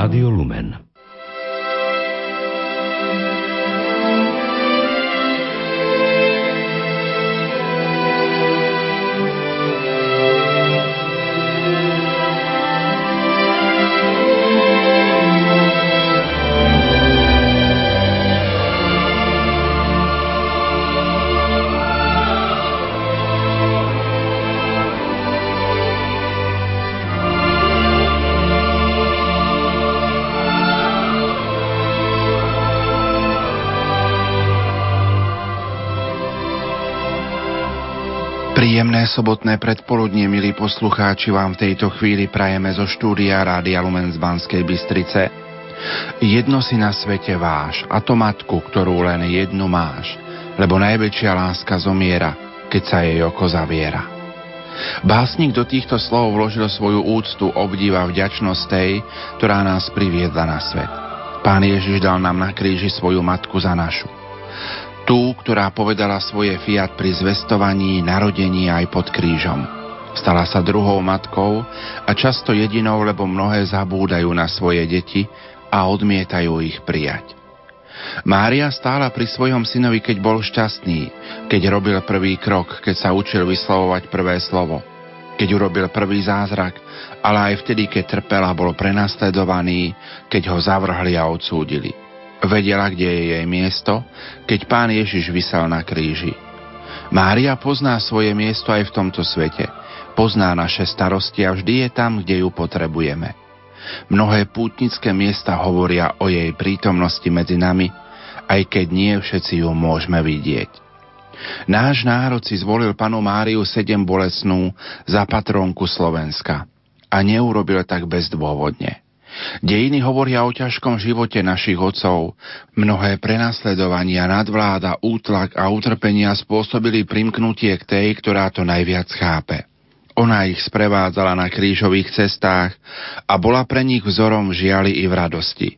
Rádio Lumen. Príjemné sobotné predpoludnie, milí poslucháči, vám v tejto chvíli prajeme zo štúdia Rádia Lumen z Banskej Bystrice. Jedno si na svete váš, a to matku, ktorú len jednu máš, lebo najväčšia láska zomiera, keď sa jej oko zaviera. Básnik do týchto slov vložil svoju úctu, obdiv a vďačnosť tej, ktorá nás priviedla na svet. Pán Ježiš dal nám na kríži svoju matku za našu. Tú, ktorá povedala svoje fiat pri zvestovaní, narodení aj pod krížom. Stala sa druhou matkou a často jedinou, lebo mnohé zabúdajú na svoje deti a odmietajú ich prijať. Mária stála pri svojom synovi, keď bol šťastný, keď robil prvý krok, keď sa učil vyslovovať prvé slovo, keď urobil prvý zázrak, ale aj vtedy, keď trpel a bol prenasledovaný, keď ho zavrhli a odsúdili. Vedela, kde je jej miesto, keď Pán Ježiš visel na kríži. Mária pozná svoje miesto aj v tomto svete. Pozná naše starosti a vždy je tam, kde ju potrebujeme. Mnohé pútnické miesta hovoria o jej prítomnosti medzi nami, aj keď nie všetci ju môžeme vidieť. Náš národ si zvolil panu Máriu Sedembolesnú za patrónku Slovenska a neurobil tak bezdôvodne. Dejiny hovoria o ťažkom živote našich otcov. Mnohé prenasledovania, nadvláda, útlak a utrpenia spôsobili primknutie k tej, ktorá to najviac chápe. Ona ich sprevádzala na krížových cestách a bola pre nich vzorom žiali i v radosti.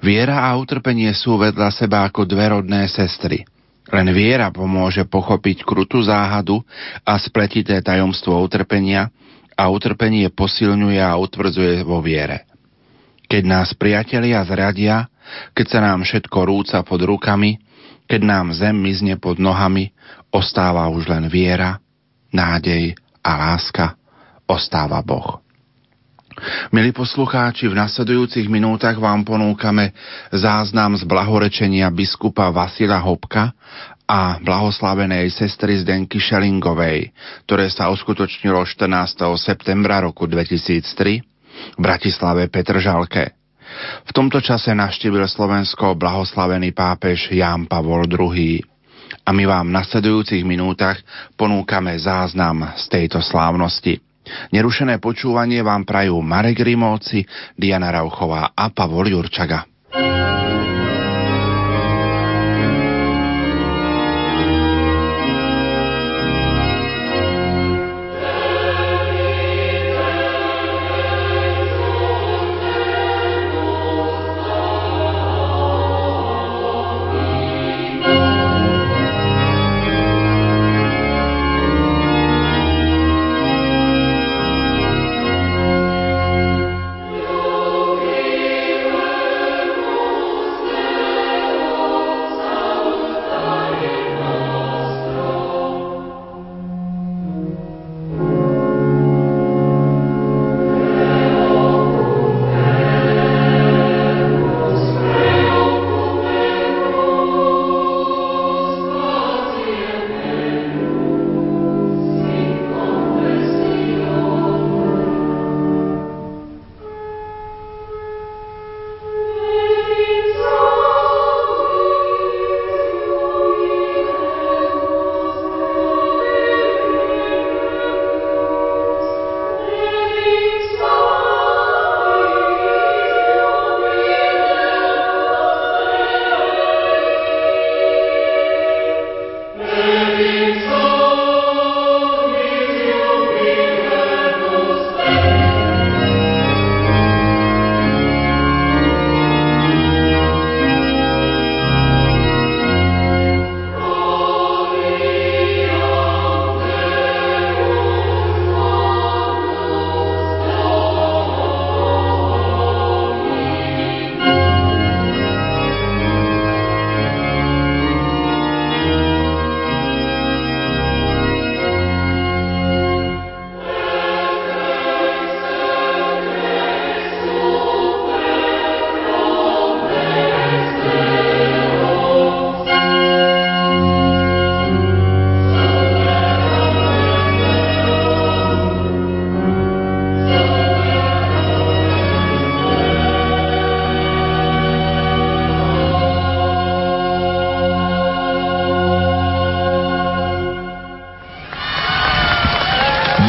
Viera a utrpenie sú vedľa seba ako dve rodné sestry. Len viera pomôže pochopiť krutú záhadu a spletité tajomstvo utrpenia a utrpenie posilňuje a utvrdzuje vo viere. Keď nás priatelia zradia, keď sa nám všetko rúca pod rukami, keď nám zem mizne pod nohami, ostáva už len viera, nádej a láska, ostáva Boh. Milí poslucháči, v nasledujúcich minútach vám ponúkame záznam z blahorečenia biskupa Vasila Hopka a blahoslavenej sestry Zdenky Šelingovej, ktoré sa uskutočnilo 14. septembra roku 2003, v Bratislave Petržalke. V tomto čase navštívil Slovensko blahoslavený pápež Ján Pavol II. A my vám v nasledujúcich minútach ponúkame záznam z tejto slávnosti. Nerušené počúvanie vám prajú Marek Rimovci, Diana Rauchová a Pavol Jurčaga.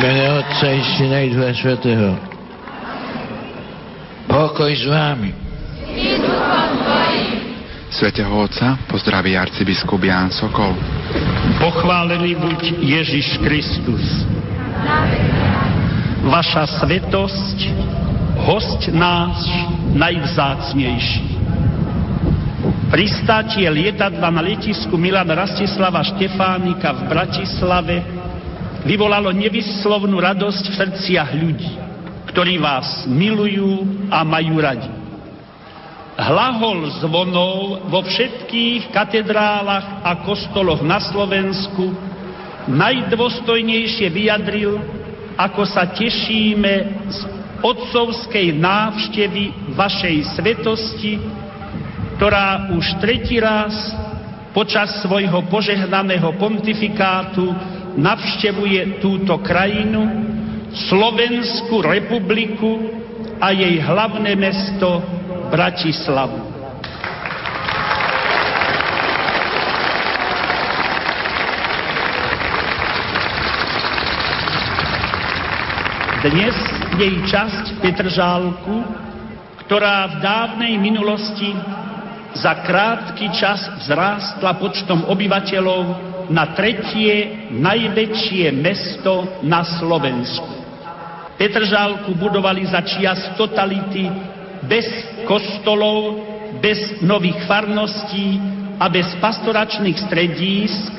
mene Otca i Syna i Ducha Svätého. Pokoj s vámi. I s duchom tvojim. Svätého Otca pozdraví arcibiskup Ján Sokol. Pochválený buď Ježiš Kristus. Vaša svätosť, hosť náš najvzácnejší. Pristátie lietadla na letisku Milan Rastislava Štefánika v Bratislave vyvolalo nevyslovnú radosť v srdciach ľudí, ktorí vás milujú a majú radi. Hlahol zvonov vo všetkých katedrálach a kostoloch na Slovensku najdôstojnejšie vyjadril, ako sa tešíme z otcovskej návštevy vašej svätosti, ktorá už tretí raz počas svojho požehnaného pontifikátu navštevuje túto krajinu, Slovenskú republiku a jej hlavné mesto Bratislavu. Dnes jej časť Petržálku, ktorá v dávnej minulosti za krátky čas vzrástla počtom obyvateľov na tretie najväčšie mesto na Slovensku. Petržálku budovali za čias totality bez kostolov, bez nových farností a bez pastoračných stredísk,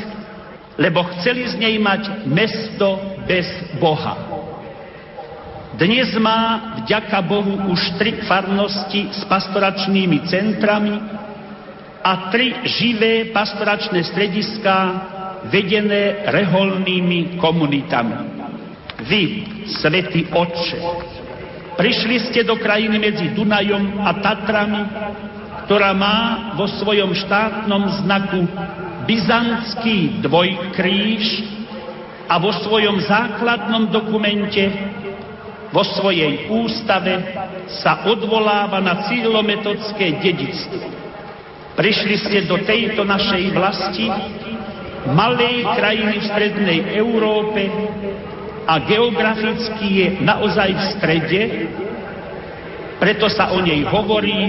lebo chceli z nej mať mesto bez Boha. Dnes má, vďaka Bohu, už 3 farnosti s pastoračnými centrami a 3 živé pastoračné strediská vedené reholnými komunitami. Vy, Svätý Otče, prišli ste do krajiny medzi Dunajom a Tatrami, ktorá má vo svojom štátnom znaku byzantský dvojkríž a vo svojom základnom dokumente, vo svojej ústave sa odvoláva na cílometodské dedičstvo. Prišli ste do tejto našej vlasti, malej krajiny v strednej Európe a geograficky je naozaj v strede, preto sa o nej hovorí,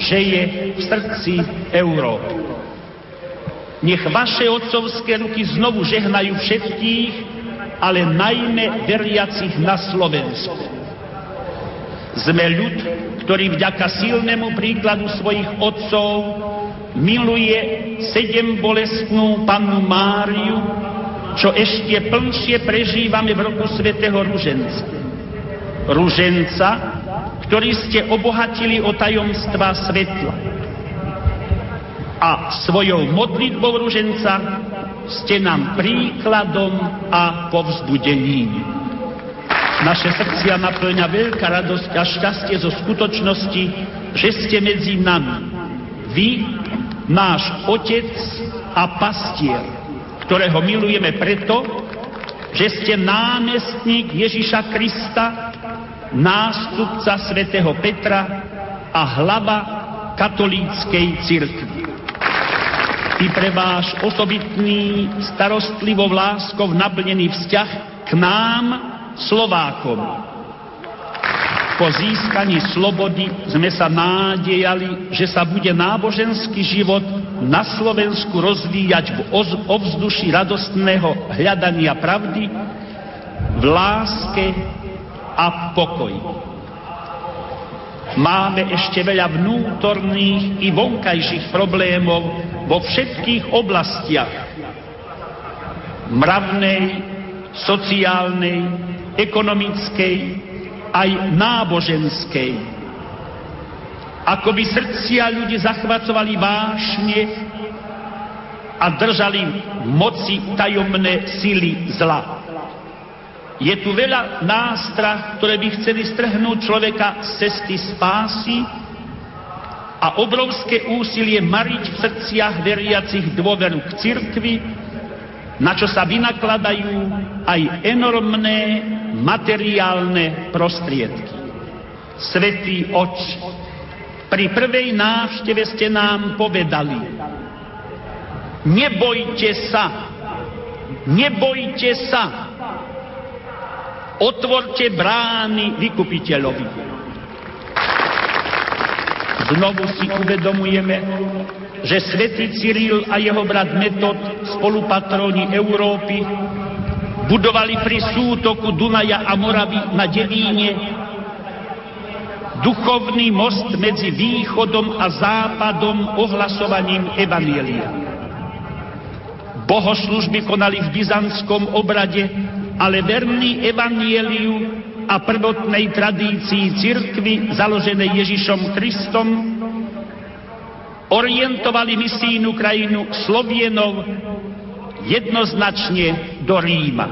že je v srdci Európy. Nech vaše otcovské ruky znovu žehnajú všetkých, ale najmä veriacich na Slovensku. Sme ľud, ktorý vďaka silnému príkladu svojich otcov miluje sedembolestnú Pannu Máriu, čo ešte plnšie prežívame v roku svätého Ruženca. Ruženca, ktorý ste obohatili o tajomstvá svetla. A svojou modlitbou Ruženca ste nám príkladom a povzbudením. Naše srdcia naplňa veľká radosť a šťastie zo skutočnosti, že ste medzi nami. Vy, náš otec a pastier, ktorého milujeme preto, že ste námestník Ježiša Krista, nástupca svätého Petra a hlava katolíckej cirkvi. I pre váš osobitný, starostlivo láskou naplnený vzťah k nám, Slovákom. Po získaní slobody sme sa nádejali, že sa bude náboženský život na Slovensku rozvíjať v ovzduši radostného hľadania pravdy, v láske a pokoji. Máme ešte veľa vnútorných i vonkajších problémov vo všetkých oblastiach mravnej, sociálnej, ekonomickej, aj náboženskej. Ako by srdcia ľudí zachvacovali vášne a držali v moci tajomné sily zla. Je tu veľa nástrah, ktoré by chceli strhnúť človeka z cesty spásy a obrovské úsilie mariť v srdciach veriacich dôveru k cirkvi, na čo sa vynakladajú aj enormné materiálne prostriedky. Svätý Otče, pri prvej návšteve ste nám povedali: nebojte sa, nebojte sa. Otvorte brány vykupiteľovi. Znovu si uvedomujeme, že svätý Cyril a jeho brat Metod, spolupatróni Európy, budovali pri sútoku Dunaja a Moravy na Devíne duchovný most medzi východom a západom ohlasovaním evanjelia. Bohoslužby konali v byzantskom obrade, ale verní evanjeliu a prvotnej tradícii cirkvi založenej Ježišom Kristom orientovali misijnú krajinu Slovienov jednoznačne do Ríma.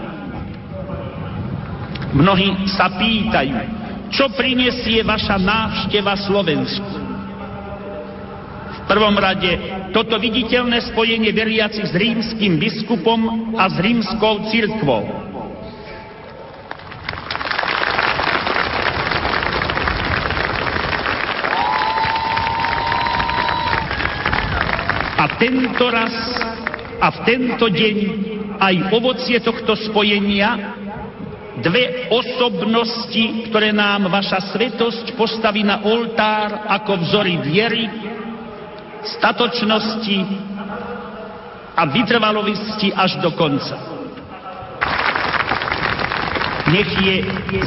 Mnohí sa pýtajú, čo prinesie vaša návšteva Slovensku? V prvom rade toto viditeľné spojenie veriacich s rímskym biskupom a s rímskou cirkvou. A tento raz a v tento deň aj ovocie tohto spojenia, dve osobnosti, ktoré nám vaša svätosť postaví na oltár ako vzory viery, statočnosti a vytrvalosti až do konca. Nech je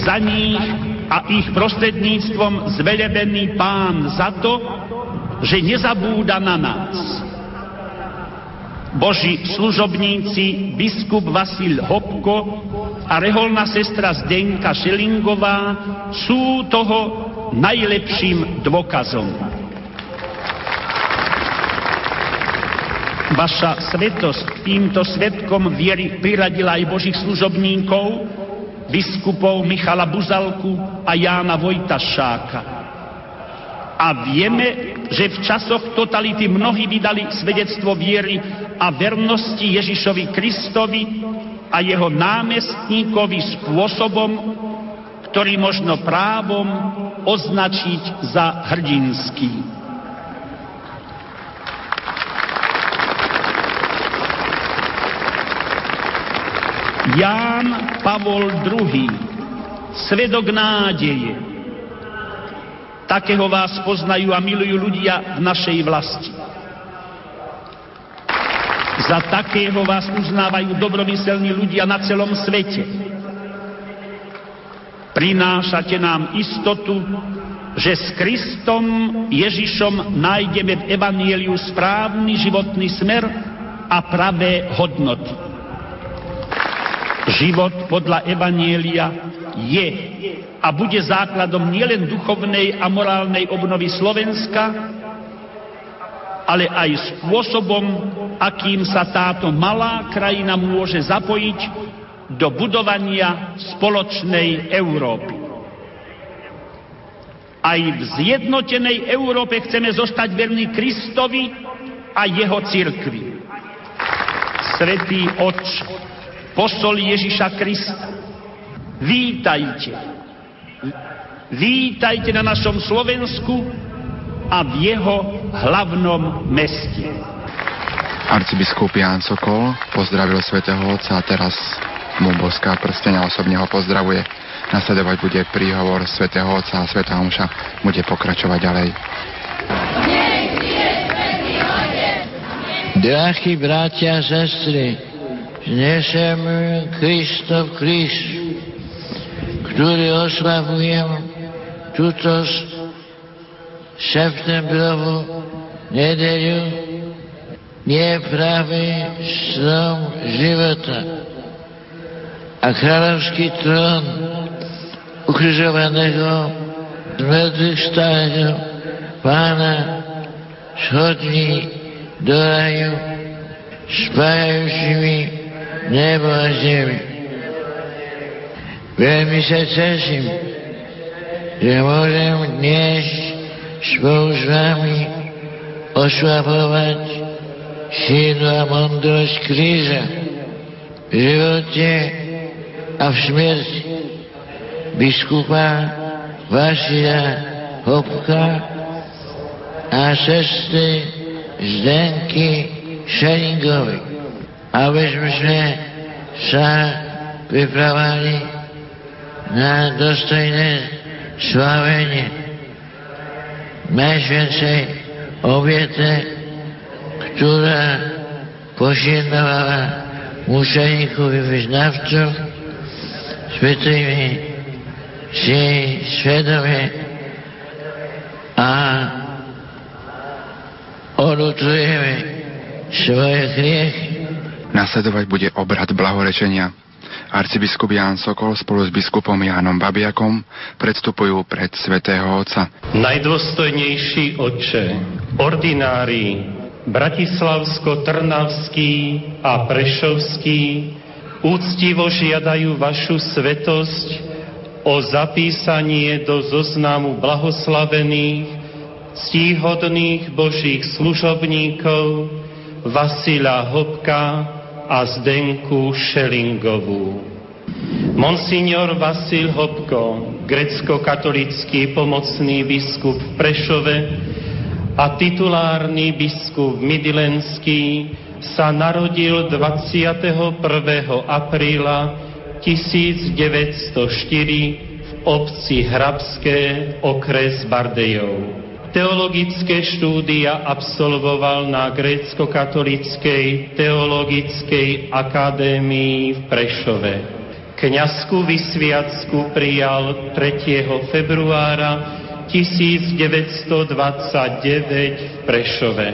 za nich a ich prostredníctvom zvelebený Pán za to, že nezabúda na nás. Boží služobníci biskup Vasil Hopko a reholná sestra Zdenka Šelingová sú toho najlepším dôkazom. Vaša svätosť týmto svedkom viery priradila aj Božích služobníkov, biskupov Michala Buzalku a Jána Vojtašáka. A vieme, že v časoch totality mnohí vydali svedectvo viery a vernosti Ježišovi Kristovi a jeho námestníkovi spôsobom, ktorý možno právom označiť za hrdinský. Ján Pavol II, svedok nádeje. Takého vás poznajú a milujú ľudia v našej vlasti. Za takého vás uznávajú dobromyselní ľudia na celom svete. Prinášate nám istotu, že s Kristom Ježišom nájdeme v evanjeliu správny životný smer a pravé hodnoty. Život podľa evanjelia je a bude základom nielen duchovnej a morálnej obnovy Slovenska, ale aj spôsobom, akým sa táto malá krajina môže zapojiť do budovania spoločnej Európy. Aj v zjednotenej Európe chceme zostať verní Kristovi a jeho cirkvi. Svätý Otec, posol Ježiša Krista, vítajte na našom Slovensku a v jeho hlavnom meste. Arcibiskup Ján Sokol pozdravil svätého Otca a teraz mu boská prsteňa osobne ho pozdravuje. Nasledovať bude príhovor svätého Otca a svätá omša bude pokračovať ďalej. Drahí bratia a sestry, dnesem Kristov kríž, ktorý oslavujem túto septembrovú nedeľu, je pravý strom života a kráľovský trón ukrižovaného z mŕtvych stáleho Pána schodí do raju spájajúcimi nebo a zemi. Veľmi sa teším, že môžem dnes spolu s vami oslavovať sílu a múdrosť kríža v živote a v smrti biskupa Vasila Hopka a sestry Zdenky Šelingovej, aby sme sa pripravili na dostojné slávenie najsvätšej obete, ktorá požehnávala mučeníkov i vyznavcov svätými si svedome a odlutujeme svoje hriechy. Nasledovať bude obrad blahorečenia. Arcibiskup Ján Sokol spolu s biskupom Jánom Babiakom predstupujú pred svätého Otca. Najdôstojnejší Otče, ordinári bratislavsko-trnavský a prešovský úctivo žiadajú vašu svätosť o zapísanie do zoznamu blahoslavených, ctíhodných božích služobníkov Vasila Hopka a Zdenku Šelingovú. Monsignor Vasil Hopko, grécko-katolícky pomocný biskup v Prešove a titulárny biskup Midlenský sa narodil 21. apríla 1904 v obci Hrabské, okres Bardejov. Teologické štúdia absolvoval na grécko-katolíckej teologickej akadémii v Prešove. Kňazskú vysviacku prijal 3. februára 1929 v Prešove.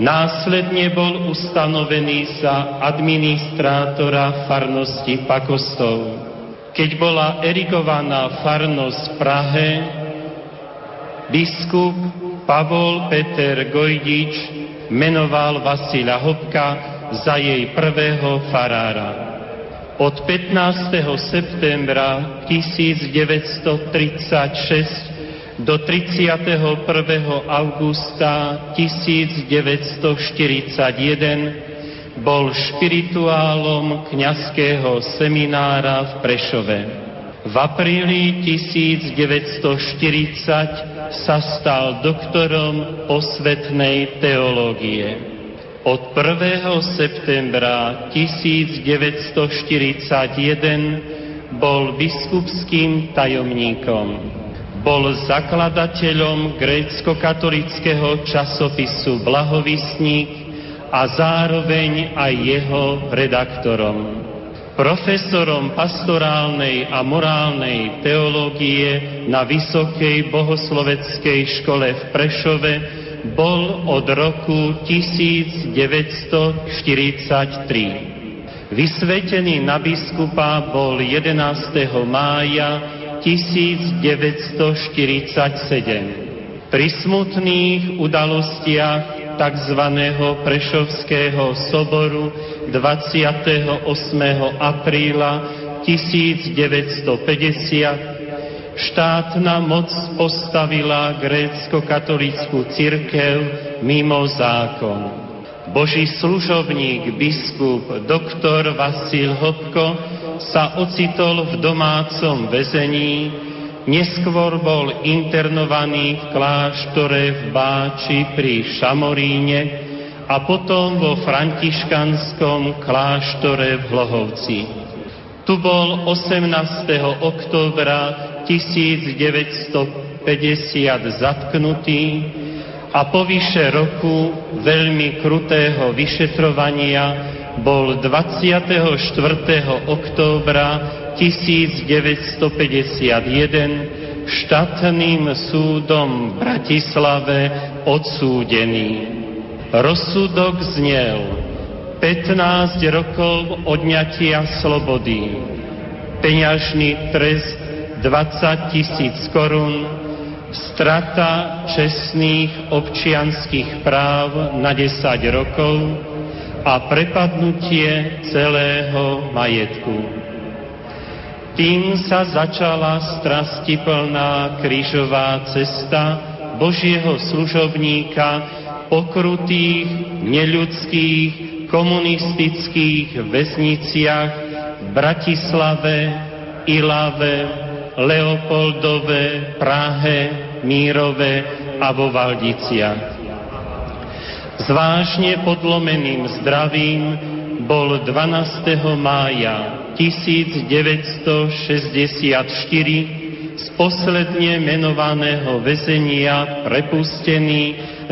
Následne bol ustanovený za administrátora farnosti Pakostov. Keď bola erigovaná farnosť v Prahe, biskup Pavol Peter Gojdič menoval Vasila Hopka za jej prvého farára. Od 15. septembra 1936 do 31. augusta 1941 bol špirituálom kňazského seminára v Prešove. V apríli 1940 sa stal doktorom posvetnej teológie. Od 1. septembra 1941 bol biskupským tajomníkom. Bol zakladateľom grécko-katolického časopisu Blahovisník a zároveň aj jeho redaktorom. Profesorom pastorálnej a morálnej teológie na Vysokej bohosloveckej škole v Prešove bol od roku 1943. Vysvetený na biskupa bol 11. mája 1947. Pri smutných udalostiach tzv. Prešovského soboru 28. apríla 1950 štátna moc postavila grécko-katolícku cirkev mimo zákon. Boží služobník biskup doktor Vasil Hopko sa ocitol v domácom väzení, neskôr bol internovaný v kláštore v Báči pri Šamoríne a potom vo františkanskom kláštore v Hlohovci. Tu bol 18. októbra 1950 zatknutý a po vyše roku veľmi krutého vyšetrovania bol 24. októbra 1951 štátnym súdom v Bratislave odsúdený. Rozsudok znel 15 rokov odňatia slobody, peňažný trest 20 000 korún, strata čestných občianskych práv na 10 rokov a prepadnutie celého majetku. Tým sa začala strastiplná krížová cesta Božieho služobníka po krutých, neľudských, komunistických väzniciach v Bratislave, Ilave, Leopoldove, Prahe, Mírove a vo Valdiciach. S vážne podlomeným zdravím bol 12. mája 1964 z posledne menovaného väzenia prepustený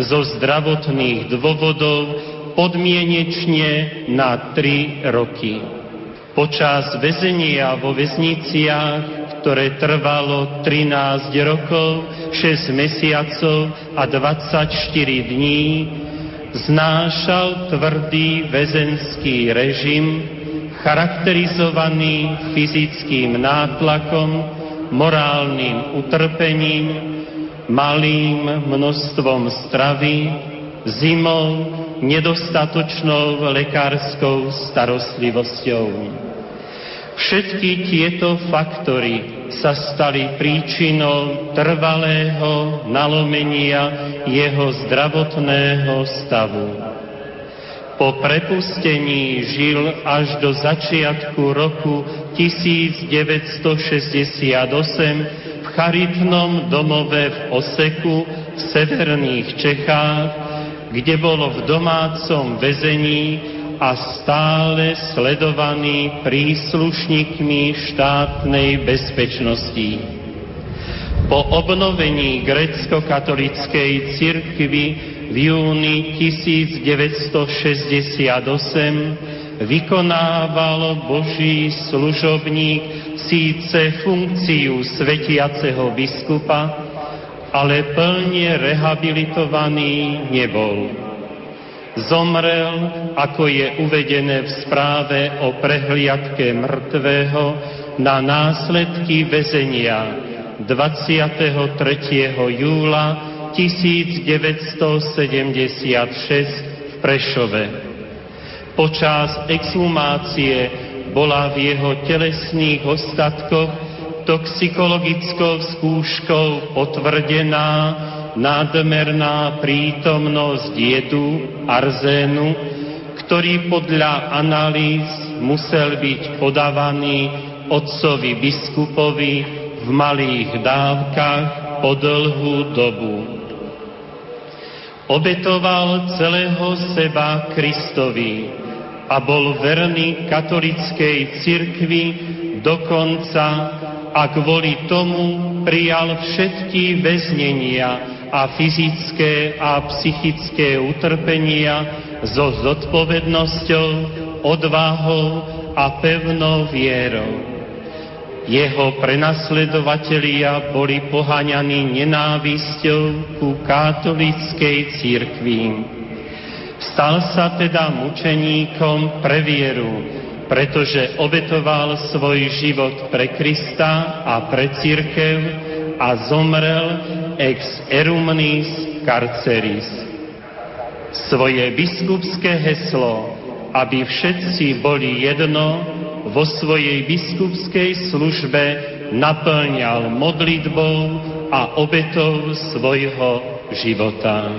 zo zdravotných dôvodov podmienečne na 3 roky. Počas väzenia vo väzniciach, ktoré trvalo 13 rokov, 6 mesiacov a 24 dní, znášal tvrdý väzenský režim, charakterizovaný fyzickým nátlakom, morálnym utrpením, malým množstvom stravy, zimou, nedostatočnou lekárskou starostlivosťou. Všetky tieto faktory sa stali príčinou trvalého nalomenia jeho zdravotného stavu. Po prepustení žil až do začiatku roku 1968 v charitnom domove v Oseku v severných Čechách, kde bolo v domácom väzení a stále sledovaný príslušníkmi štátnej bezpečnosti. Po obnovení grécko-katolíckej cirkvi v júni 1968 vykonával Boží služobník síce funkciu svetiaceho biskupa, ale plne rehabilitovaný nebol. Zomrel, ako je uvedené v správe o prehliadke mŕtvého, na následky väzenia 23. júla 1976 v Prešove. Počas exhumácie bola v jeho telesných ostatkoch toxikologickou skúškou potvrdená nadmerná prítomnosť jedu arzénu, ktorý podľa analýz musel byť podávaný otcovi biskupovi v malých dávkach po dlhú dobu. Obetoval celého seba Kristovi a bol verný katolíckej cirkvi do konca a kvôli tomu prijal všetky väznenia a fyzické a psychické utrpenia so zodpovednosťou, odvahou a pevnou vierou. Jeho prenasledovatelia boli poháňaní nenávisťou ku katolíckej cirkvi. Stal sa teda mučeníkom pre vieru, pretože obetoval svoj život pre Krista a pre cirkev a zomrel ex erumnis carceris. Svoje biskupské heslo, aby všetci boli jedno, vo svojej biskupskej službe naplňal modlitbou a obetou svojho života.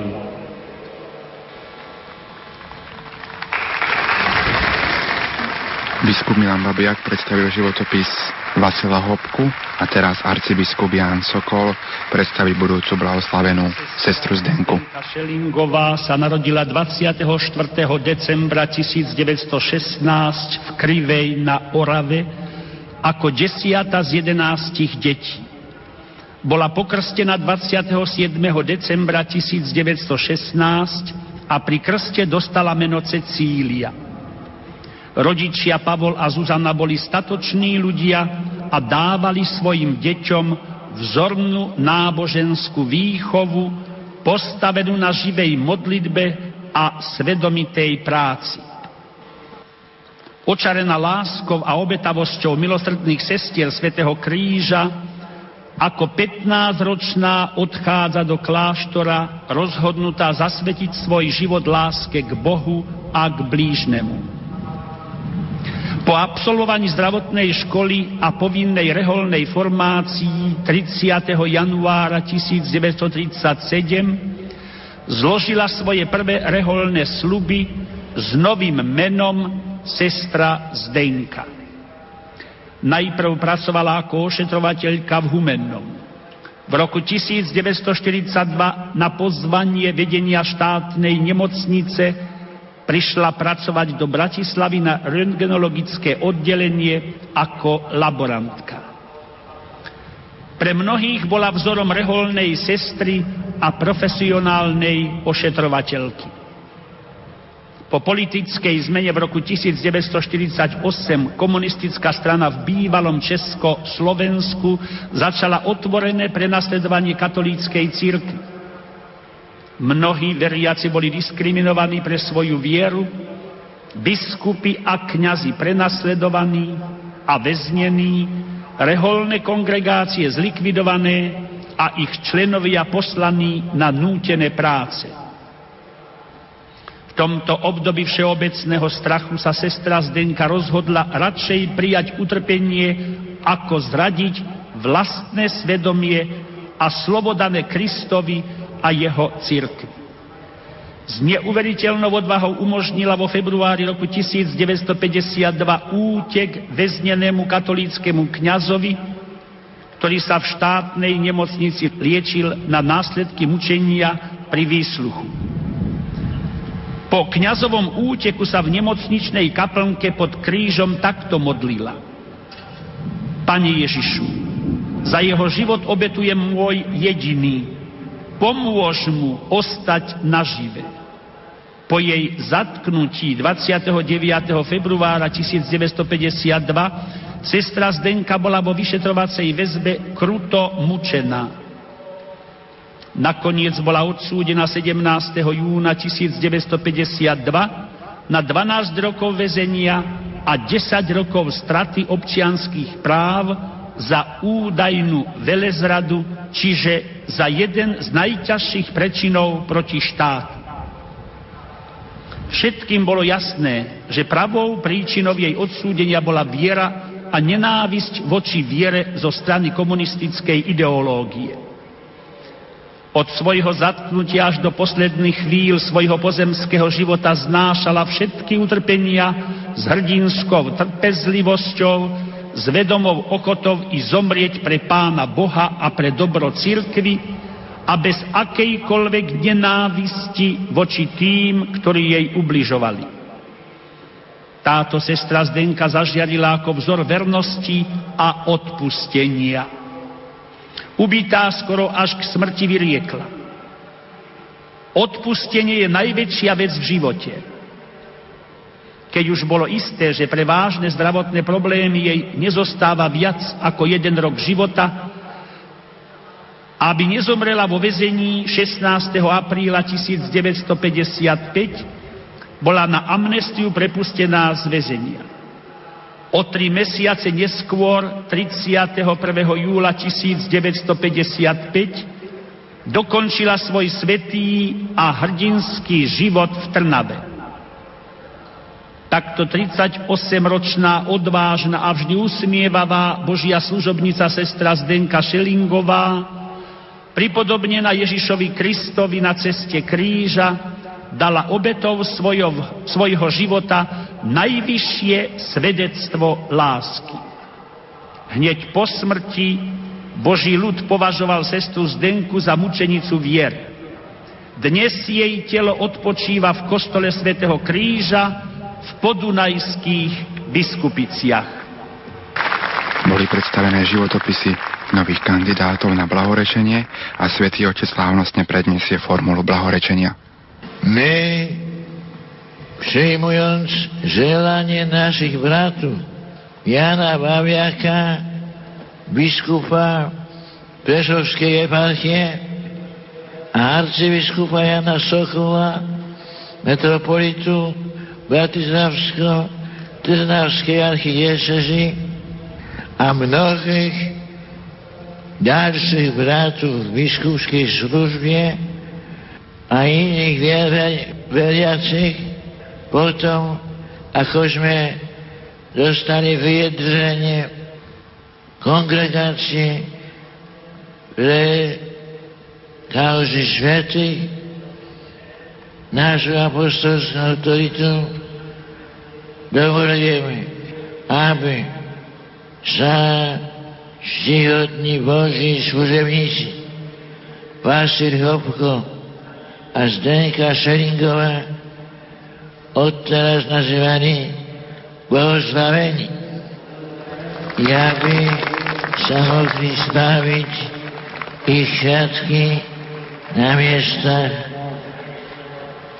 Biskup Milan Babiak predstavil životopis Vasiľa Hopku a teraz arcibiskup Ján Sokol predstaví budúcu blahoslavenú sestru Zdenku. Šelingová sa narodila 24. decembra 1916 v Krivej na Orave ako 10. z 11 detí. Bola pokrstená 27. decembra 1916 a pri krste dostala meno Cecília. Rodičia Pavol a Zuzana boli statoční ľudia a dávali svojim deťom vzornú náboženskú výchovu, postavenú na živej modlitbe a svedomitej práci. Očarená láskou a obetavosťou milosrdných sestier Svätého Kríža, ako 15-ročná odchádza do kláštora, rozhodnutá zasvetiť svoj život láske k Bohu a k blížnemu. Po absolvovaní zdravotnej školy a povinnej reholnej formácii 30. januára 1937 zložila svoje prvé reholné sľuby s novým menom sestra Zdenka. Najprv pracovala ako ošetrovateľka v Humennom. V roku 1942 na pozvanie vedenia štátnej nemocnice prišla pracovať do Bratislavy na röntgenologické oddelenie ako laborantka. Pre mnohých bola vzorom reholnej sestry a profesionálnej ošetrovateľky. Po politickej zmene v roku 1948 komunistická strana v bývalom Československu začala otvorené prenasledovanie katolíckej cirkvi. Mnohí veriaci boli diskriminovaní pre svoju vieru, biskupy a kňazi prenasledovaní a väznení, reholné kongregácie zlikvidované a ich členovia poslaní na nútené práce. V tomto období všeobecného strachu sa sestra Zdenka rozhodla radšej prijať utrpenie, ako zradiť vlastné svedomie a slovo dané Kristovi a jeho cirkvi. S neuveriteľnou odvahou umožnila vo februári roku 1952 útek väznenému katolíckemu kňazovi, ktorý sa v štátnej nemocnici liečil na následky mučenia pri výsluchu. Po kňazovom úteku sa v nemocničnej kaplnke pod krížom takto modlila: Pane Ježišu, za jeho život obetujem môj jediný. Pomôž mu ostať nažive. Po jej zatknutí 29. februára 1952 sestra Zdenka bola vo vyšetrovacej väzbe kruto mučená. Nakoniec bola odsúdená 17. júna 1952 na 12 rokov väzenia a 10 rokov straty občianskych práv za údajnú velezradu, čiže za jeden z najťažších prečinov proti štátu. Všetkým bolo jasné, že pravou príčinou jej odsúdenia bola viera a nenávisť voči viere zo strany komunistickej ideológie. Od svojho zatknutia až do posledných chvíľ svojho pozemského života znášala všetky utrpenia s hrdinskou trpezlivosťou, s vedomou okotov i zomrieť pre Pána Boha a pre dobro cirkvi, a bez akejkoľvek nenávisti voči tým, ktorí jej ubližovali. Táto sestra Zdenka zažiarila ako vzor vernosti a odpustenia. Ubitá skoro až k smrti vyriekla: Odpustenie je najväčšia vec v živote. Keď už bolo isté, že pre vážne zdravotné problémy jej nezostáva viac ako 1 rok života, aby nezomrela vo väzení 16. apríla 1955, bola na amnestiu prepustená z väzenia. O 3 mesiace neskôr, 31. júla 1955, dokončila svoj svätý a hrdinský život v Trnave. Takto 38-ročná, odvážna a vždy usmievavá Božia služobnica sestra Zdenka Šelingová, pripodobnená Ježišovi Kristovi na ceste kríža, dala obetou svojho života najvyššie svedectvo lásky. Hneď po smrti Boží ľud považoval sestru Zdenku za mučenicu viery. Dnes jej telo odpočíva v kostole svätého Kríža v podunajských Biskupiciach. Boli predstavené životopisy nových kandidátov na blahorečenie a Svätý Otec slávnostne predniesie formulu blahorečenia. My, prijmujúc želanie našich bratov Jana Babiaka, biskupa Prešovskej eparchie a arcibiskupa Jana Sokola, metropolitu Bratislavsko-Trnavskej archidiecézy a mnohých ďalších bratov v biskupskej službe a iných veriacich potom, ako sme dostali vyjadrenie kongregácie pre kauzy svätých, našu apostolskú autoritu, dovolujeme, aby sa ctihodní Boží služebníci Pasír Hopko a Zdenka Šelingová odteraz nazývaný blahoslavený. Ja by sa mohli zbaviť ich šiatky na miestach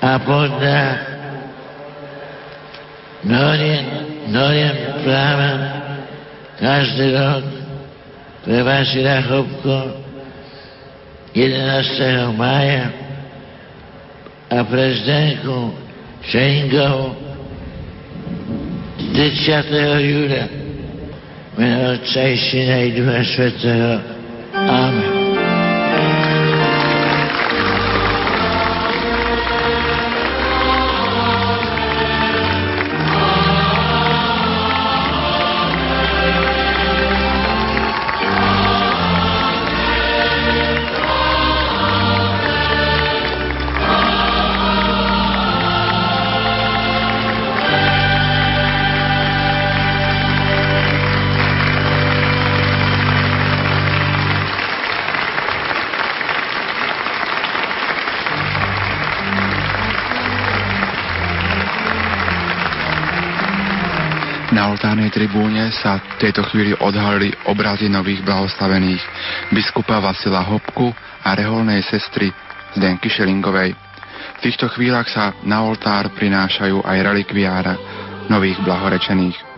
a podľa noriem práva každý rok pre Vasila Chopku 11. mája a prezidentku Šeningovu 30. júla mena Otca i Syna i Ducha Svätého. Amen. Na oltárnej tribúne sa v tejto chvíli odhalili obrazy nových blahoslavených biskupa Vasila Hopku a reholnej sestry Zdenky Šelingovej. V týchto chvíľach sa na oltár prinášajú aj relikviára nových blahorečených.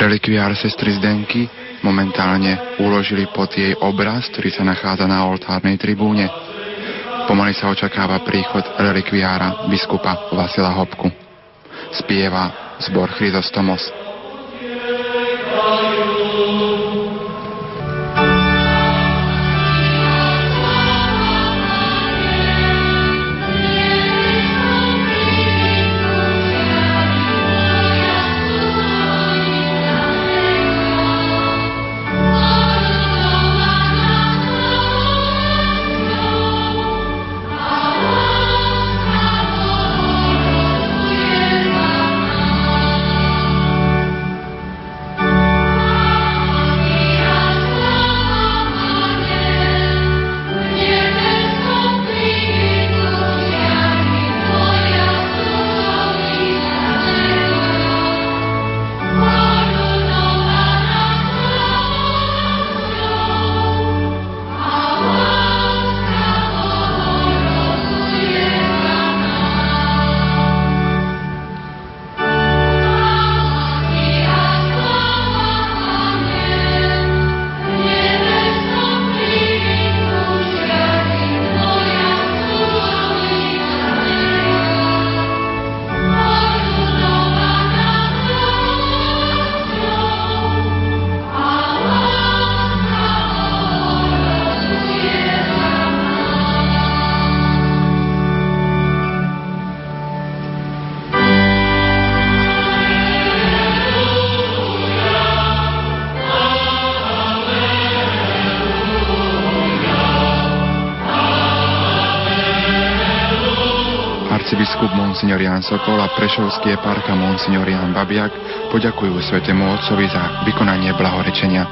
Relikviár sestry Zdenky momentálne uložili pod jej obraz, ktorý sa nachádza na oltárnej tribúne. Pomaly sa očakáva príchod relikviára biskupa Vasila Hopku. Spieva zbor Chryzostomos. biskup Monsignor Ján Sokol a prešovský eparcha Monsignor Ján Babiak poďakujú Svätému Otcovi za vykonanie blahorečenia.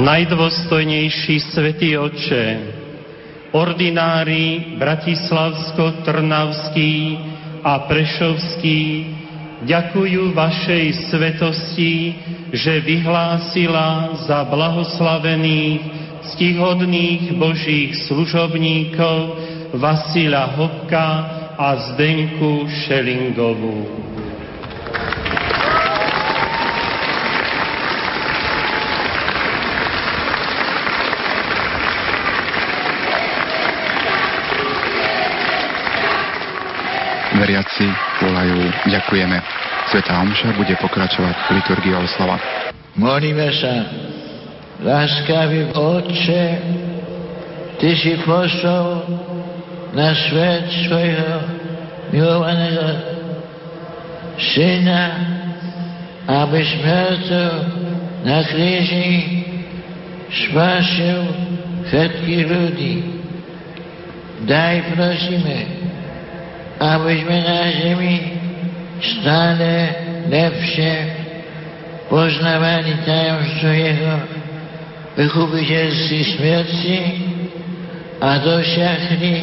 Najdôstojnejší Svätý Otče, ordinári bratislavsko-trnavský a prešovský ďakujú vašej svetosti, že vyhlásila za blahoslavených ctihodných božích služobníkov Vasila Hopka a Zdenku Šelingovú. Veriaci volajú, ďakujeme. Svätá omša bude pokračovať liturgiou slova. Modlíme sa. Láskavý Otče, Ty si poslal na svet svojho milovaného Syna, aby smrťou na kríži spasil všetkých ľudí. Daj, prosíme, aby sme na zemi stále lepšie poznávali tajomstvo Jeho vykupiteľskej smrti a dosiahli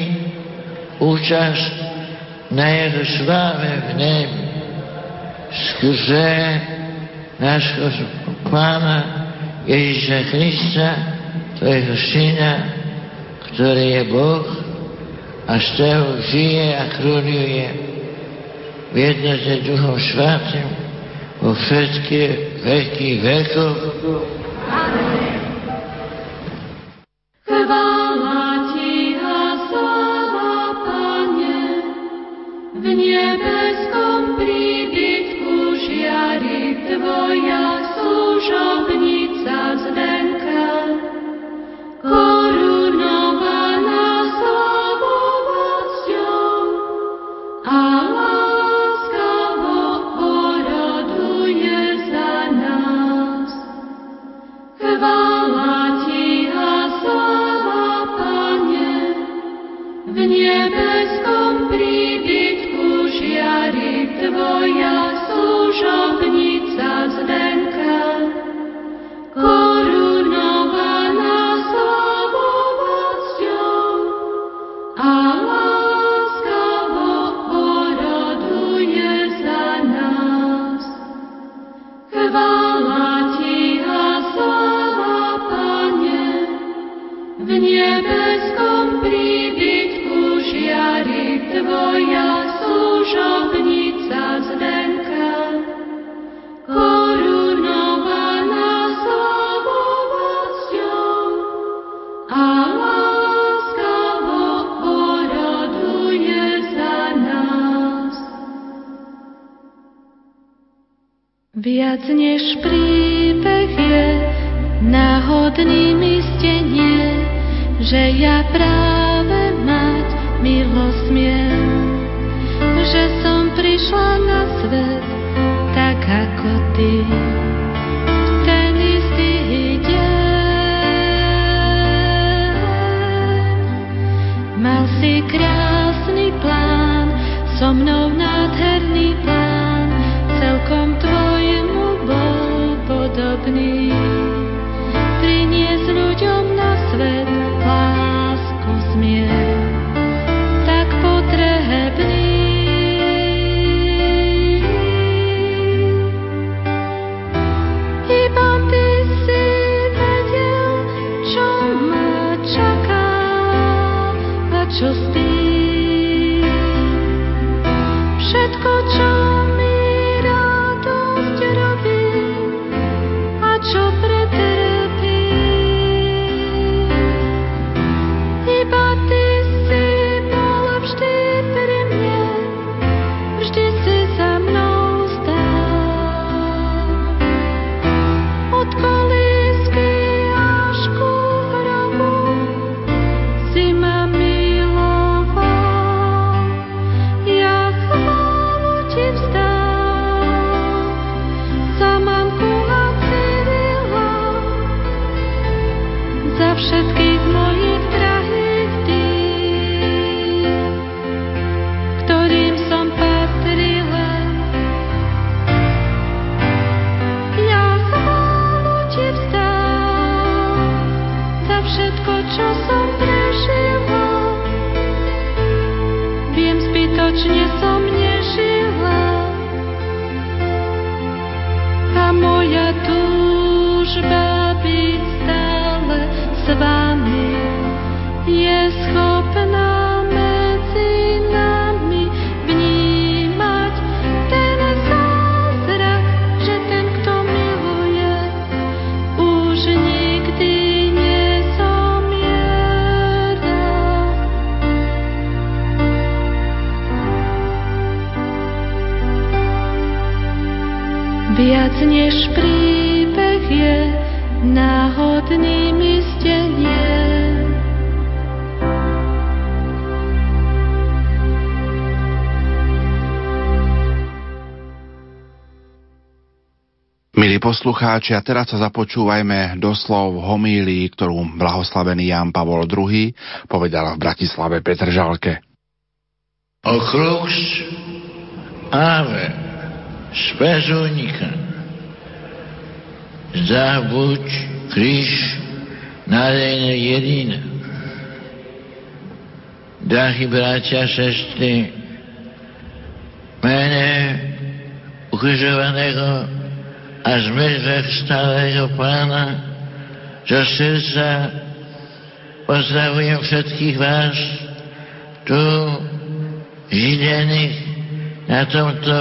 účasť na Jeho sláve v nebi. Skrze nášho Pána Ježiša Krista, Tvojho Syna, ktorý je Boh a z toho žije a kruľuje v jednote Duchom Svätým vo všetkých vekých vekov. Amen. Chvála Ti a sláva, Pane, v nebeskom príbytku žiari Tvoja služobnica Zdenka, korunovaná slávovosťou a láskavo poroduje za nás. Chvála Ti a sláva, v nebeskom príbytku žiari Tvoja služobnica Zdenka, korunovaná slávovosťou a láskavo poroduje za nás. Chvála Ti a sláva, Pane, v nebeskom príbytku žiari Tvoja služobnica Zdenka, korunovaná slávovosťou a láskavo poroduje za nás. Viac než príbeh je náhodným istenie, že ja práve mať milosť miem, že som prišla na svet tak ako Ty, ten istý deň. Mal si krásny plán, so mnou nádherný plán, celkom Tvojemu bol podobný. Priniesť ľuďom na svet lásku zmier, čo s tým, všetko, čo mi radosť robí a čo Milí poslucháči, a teraz sa započúvajme do slov homílii, ktorú blahoslavený Ján Pavol II povedal v Bratislave Petržalke. Ochrux ave spezunika zavuč kríž nádejne jediné. Drahí bratia, sestry, mene ukrižovaného a zmrzlech starého Pána zo srdca pozdravujem všetkých vás tu židených na tomto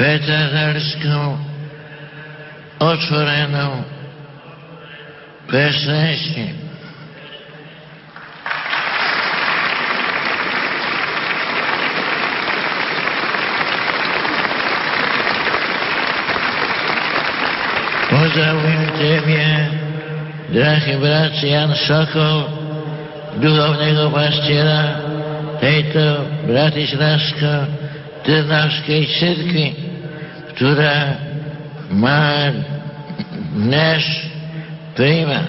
petržalskom otvorenom predsedníctve. Pozdravujem tebe, drahý brat Jan Sokol, duchovného pastiera tejto bratislavsko-trnavskej cirkvi, ktorá má dnes príjma.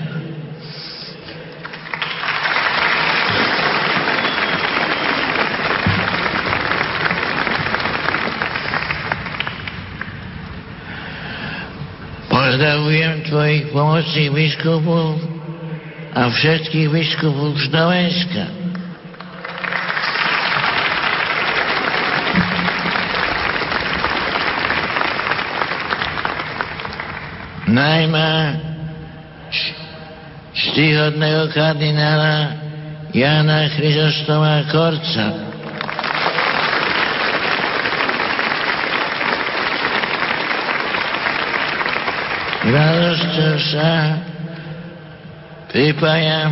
Pozdravujem tvojich pomocných biskupov a všetkých biskupov Slovenska. Najmä ctihodného kardinála Jána Chryzostoma Korca. Radosťou sa pripájam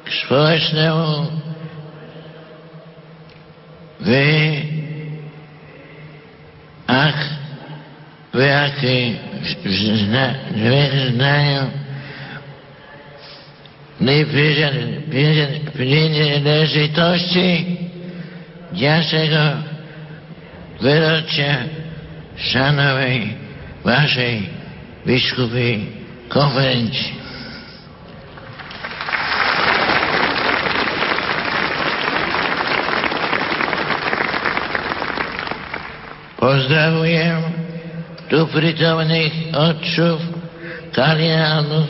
k spoločnému vyznaniu príležitosti ďalšieho výročia šanovej vašej biskupy konferencie. Pozdravujem tu prítomných otcov, kardinálov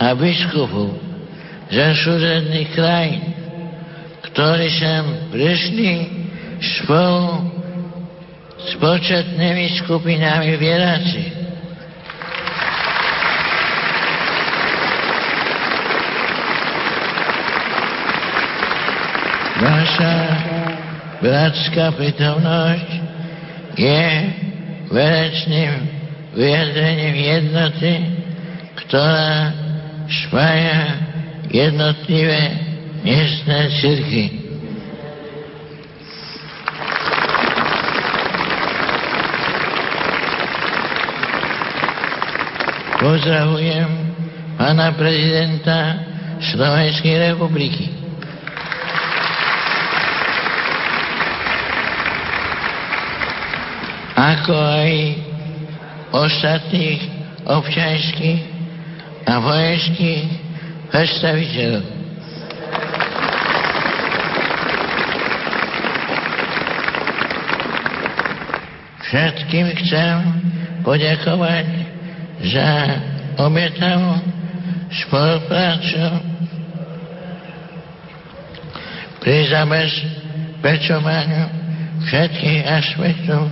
a biskupov zo susedných krajín, ktorí sem prišli spolu s početnými skupinami veriacich. Naša bratská prítomnosť je verečným vyjadrením jednoty, ktorá spája jednotlivé miestne cirkvi. Pozdravujem pána prezidenta Slovenskej republiky. Ako aj ostatných občianskych a vojenských predstaviteľov. Všetkým chcem poďakovať za obetavú spoluprácu pri zabezpečovaniu všetkých aspektov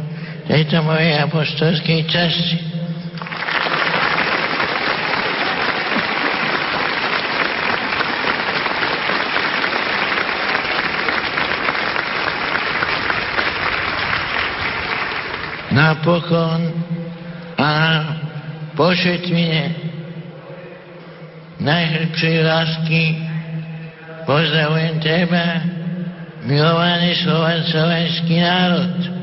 tejto mojej apostolskej časti. Napokon a po šetvine najhlbšej lásky pozdravujem teba, milovaný slovenský národ.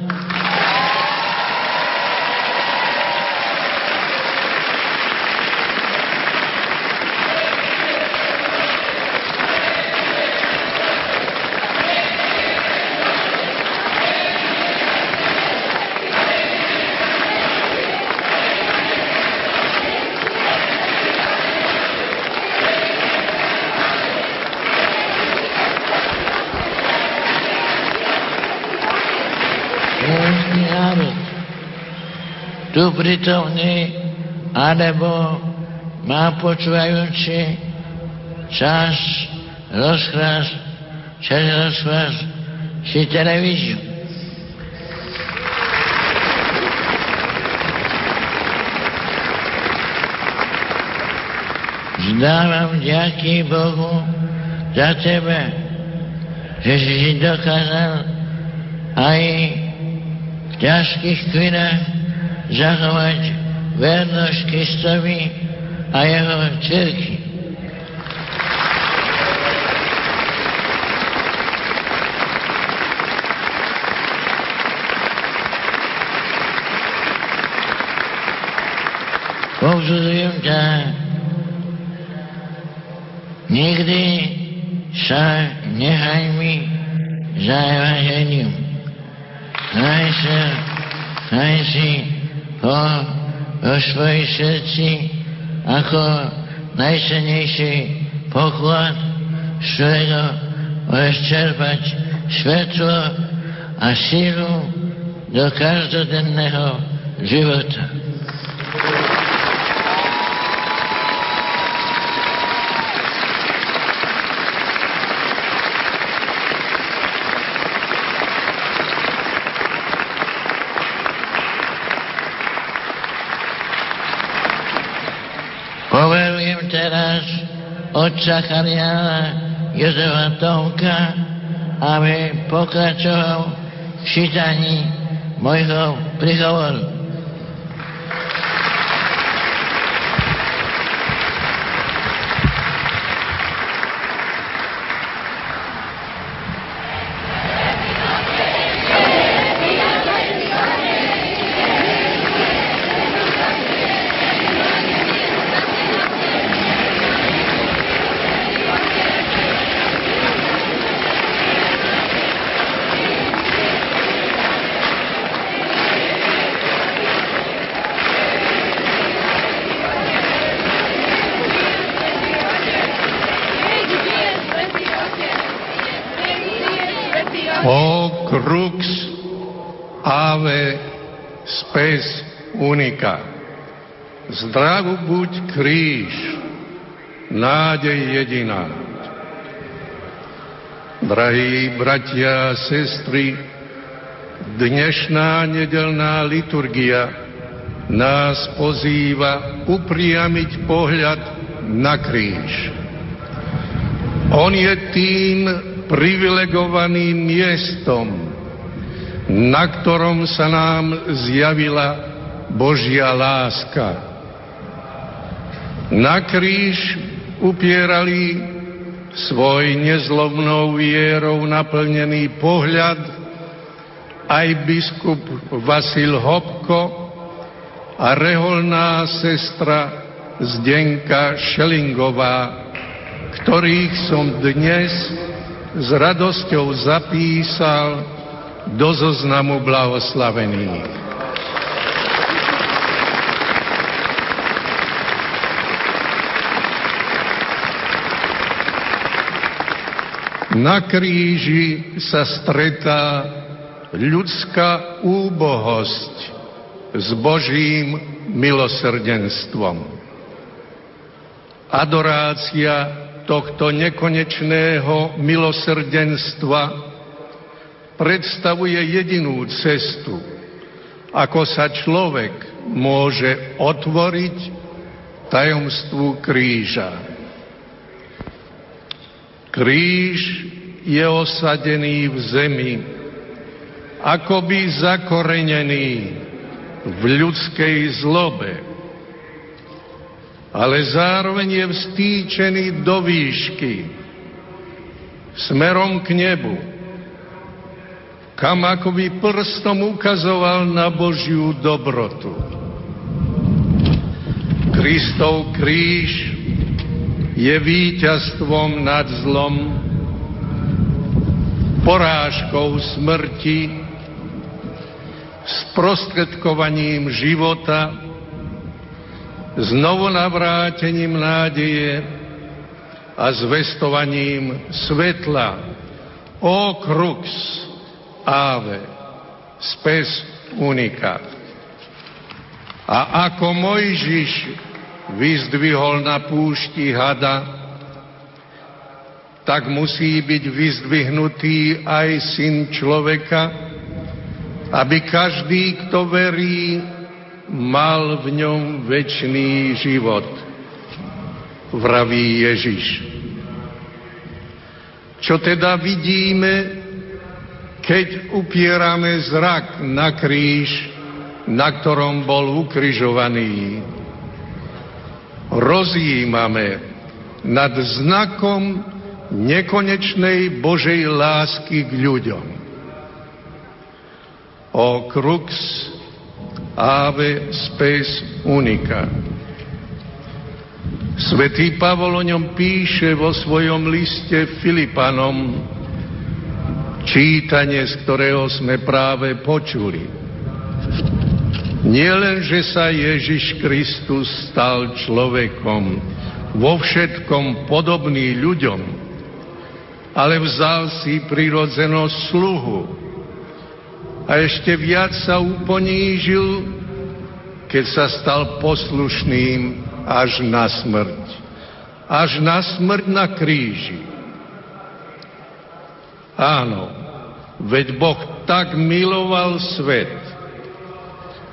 tu prítomní alebo má počúvajúci čas rozklas či televíziu. Vzdávam vďaky Bohu za tebe, že si dokázal aj v ťažkých chvíľach zachovať vernosť Kristovi a jeho cirkvi. Povzudzujem ťa, nikdy sa nehajmi za evangelium. Hraj si po svojich srdci ako najcenejší poklad, z ktorého môžeš čerpať svetlo a sílu do každodenného života. Poverujem teraz otca kardinála Jozefa Tomka, aby pokračoval v čítaní mojho príhovoru. Zdravu buď kríž, nádej jediná. Drahí bratia a sestry, dnešná nedeľná liturgia nás pozýva upriamiť pohľad na kríž. On je tým privilegovaným miestom, na ktorom sa nám zjavila Božia láska. Na kríž upierali svoj nezlomnou vierou naplnený pohľad aj biskup Vasil Hopko a reholná sestra Zdenka Šelingová, ktorých som dnes s radosťou zapísal do zoznamu blahoslavených. Na kríži sa stretá ľudská úbohosť s Božím milosrdenstvom. Adorácia tohto nekonečného milosrdenstva predstavuje jedinú cestu, ako sa človek môže otvoriť tajomstvu kríža. Kríž je osadený v zemi, akoby zakorenený v ľudskej zlobe, ale zároveň je vstýčený do výšky, smerom k nebu, kam akoby prstom ukazoval na Božiu dobrotu. Kristov kríž je víťazstvom nad zlom, porážkou smrti, sprostredkovaním života, znovonavrátením nádeje a zvestovaním svetla. O crux ave, spes unica. A ako Mojžiš vyzdvihol na púšti hada, tak musí byť vyzdvihnutý aj Syn človeka, aby každý, kto verí, mal v ňom večný život, vraví Ježiš. Čo teda vidíme, keď upierame zrak na kríž, na ktorom bol ukrižovaný? Rozjímame nad znakom nekonečnej Božej lásky k ľuďom. O crux ave spes unica. Svätý Pavol o ňom píše vo svojom liste Filipanom, čítanie, z ktorého sme práve počuli. Nielen, že sa Ježiš Kristus stal človekom, vo všetkom podobný ľuďom, ale vzal si prirodzenosť sluhu a ešte viac sa uponížil, keď sa stal poslušným až na smrť. Až na smrť na kríži. Áno, veď Boh tak miloval svet,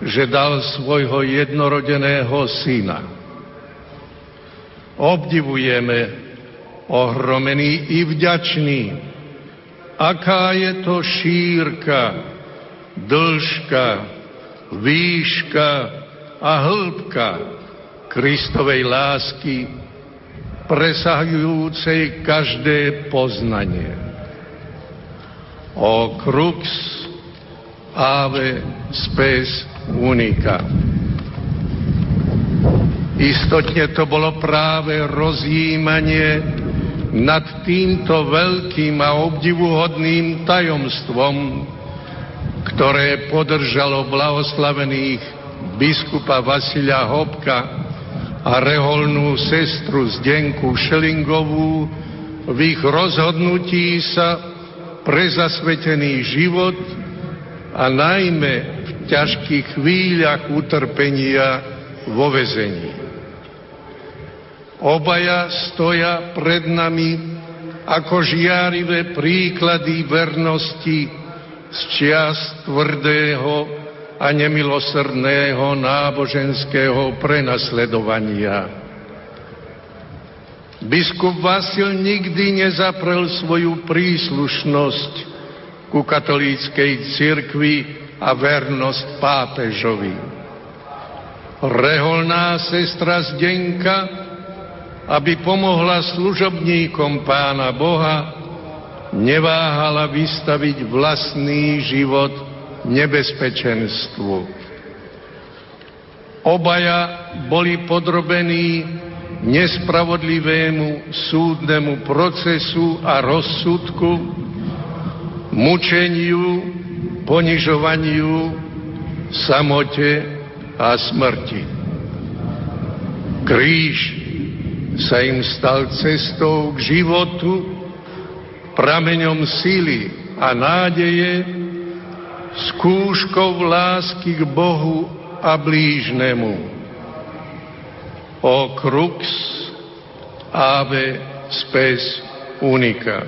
že dal svojho jednorodeného syna. Obdivujeme, ohromený i vďačný, aká je to šírka, dĺžka, výška a hĺbka Kristovej lásky, presahujúcej každé poznanie. O crux ave spes unica. Istotne to bolo práve rozjímanie nad týmto veľkým a obdivuhodným tajomstvom, ktoré podržalo blahoslavených biskupa Vasilia Hopka a reholnú sestru Zdenku Šelingovú v ich rozhodnutí sa pre zasvetený život a najmä v ťažkých chvíľach utrpenia vo väzení. Obaja stoja pred nami ako žiarivé príklady vernosti z čias tvrdého a nemilosrdného náboženského prenasledovania. Biskup Vasil nikdy nezaprel svoju príslušnosť ku katolíckej cirkvi a vernosť pápežovi. Reholná sestra Zdenka, aby pomohla služobníkom Pána Boha, neváhala vystaviť vlastný život nebezpečenstvu. Obaja boli podrobení nespravodlivému súdnemu procesu a rozsudku, mučeniu, ponižovaniu, samote a smrti. Kríž sa im stal cestou k životu, prameňom síly a nádeje, skúškou lásky k Bohu a blížnemu. O crux ave spes unica.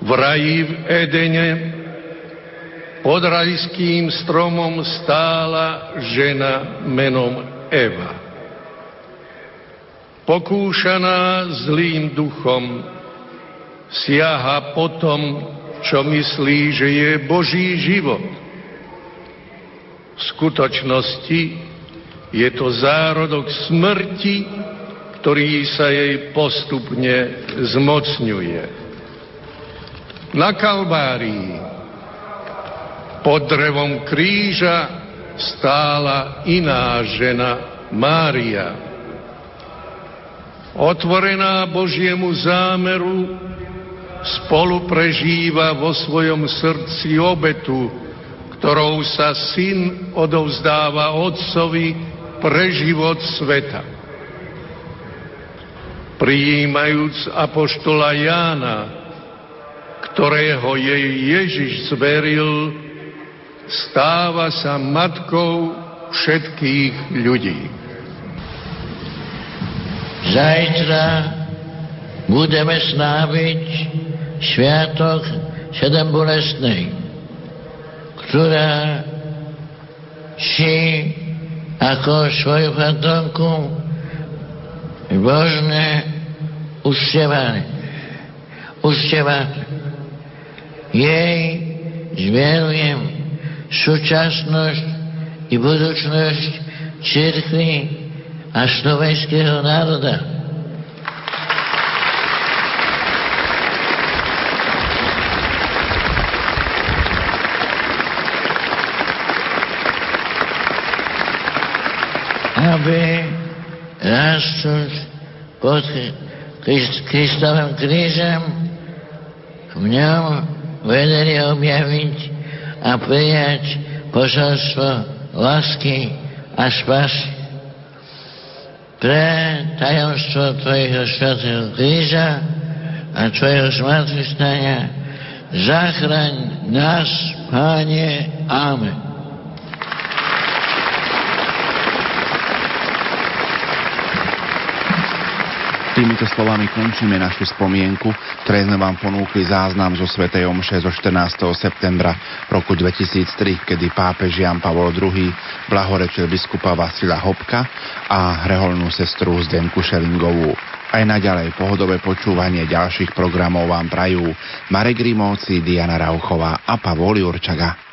V raji v Edene pod rajským stromom stála žena menom Eva, pokúšaná zlým duchom, siaha po tom, čo myslí, že je Boží život. V skutočnosti je to zárodok smrti, ktorý sa jej postupne zmocňuje. Na Kalvárii pod drevom kríža stála iná žena, Mária, otvorená Božiemu zámeru, spolu prežíva vo svojom srdci obetu, ktorou sa syn odovzdáva otcovi pre život sveta. Prijímajúc apoštola Jána, ktorého jej Ježiš zveril, stáva sa matkou všetkých ľudí. Zajtra budeme sláviť sviatok Sedembolestnej, ktorá si ako svoju fantomku Božne uctieva. Jej zverujem súčasnosť i budúcnosť cirkvi a slovenského národa. Aby rastúť pod Kristovým krížem, v ňom vedeli objaviť a prijať posolstvo lásky a spásy. Pre tajomstvo tvojho svätého kríža a tvojho zmŕtvychvstania zachraň nás, Pane. Amen. Týmito slovami končíme našu spomienku, ktoré sme vám ponúkli záznam zo svätej omše zo 14. septembra roku 2003, kedy pápež Ján Pavol II blahorečil biskupa Vasila Hopka a reholnú sestru Zdenku Šelingovú. Aj naďalej pohodové počúvanie ďalších programov vám prajú Marek Rimovci, Diana Rauchová a Pavol Jurčaga.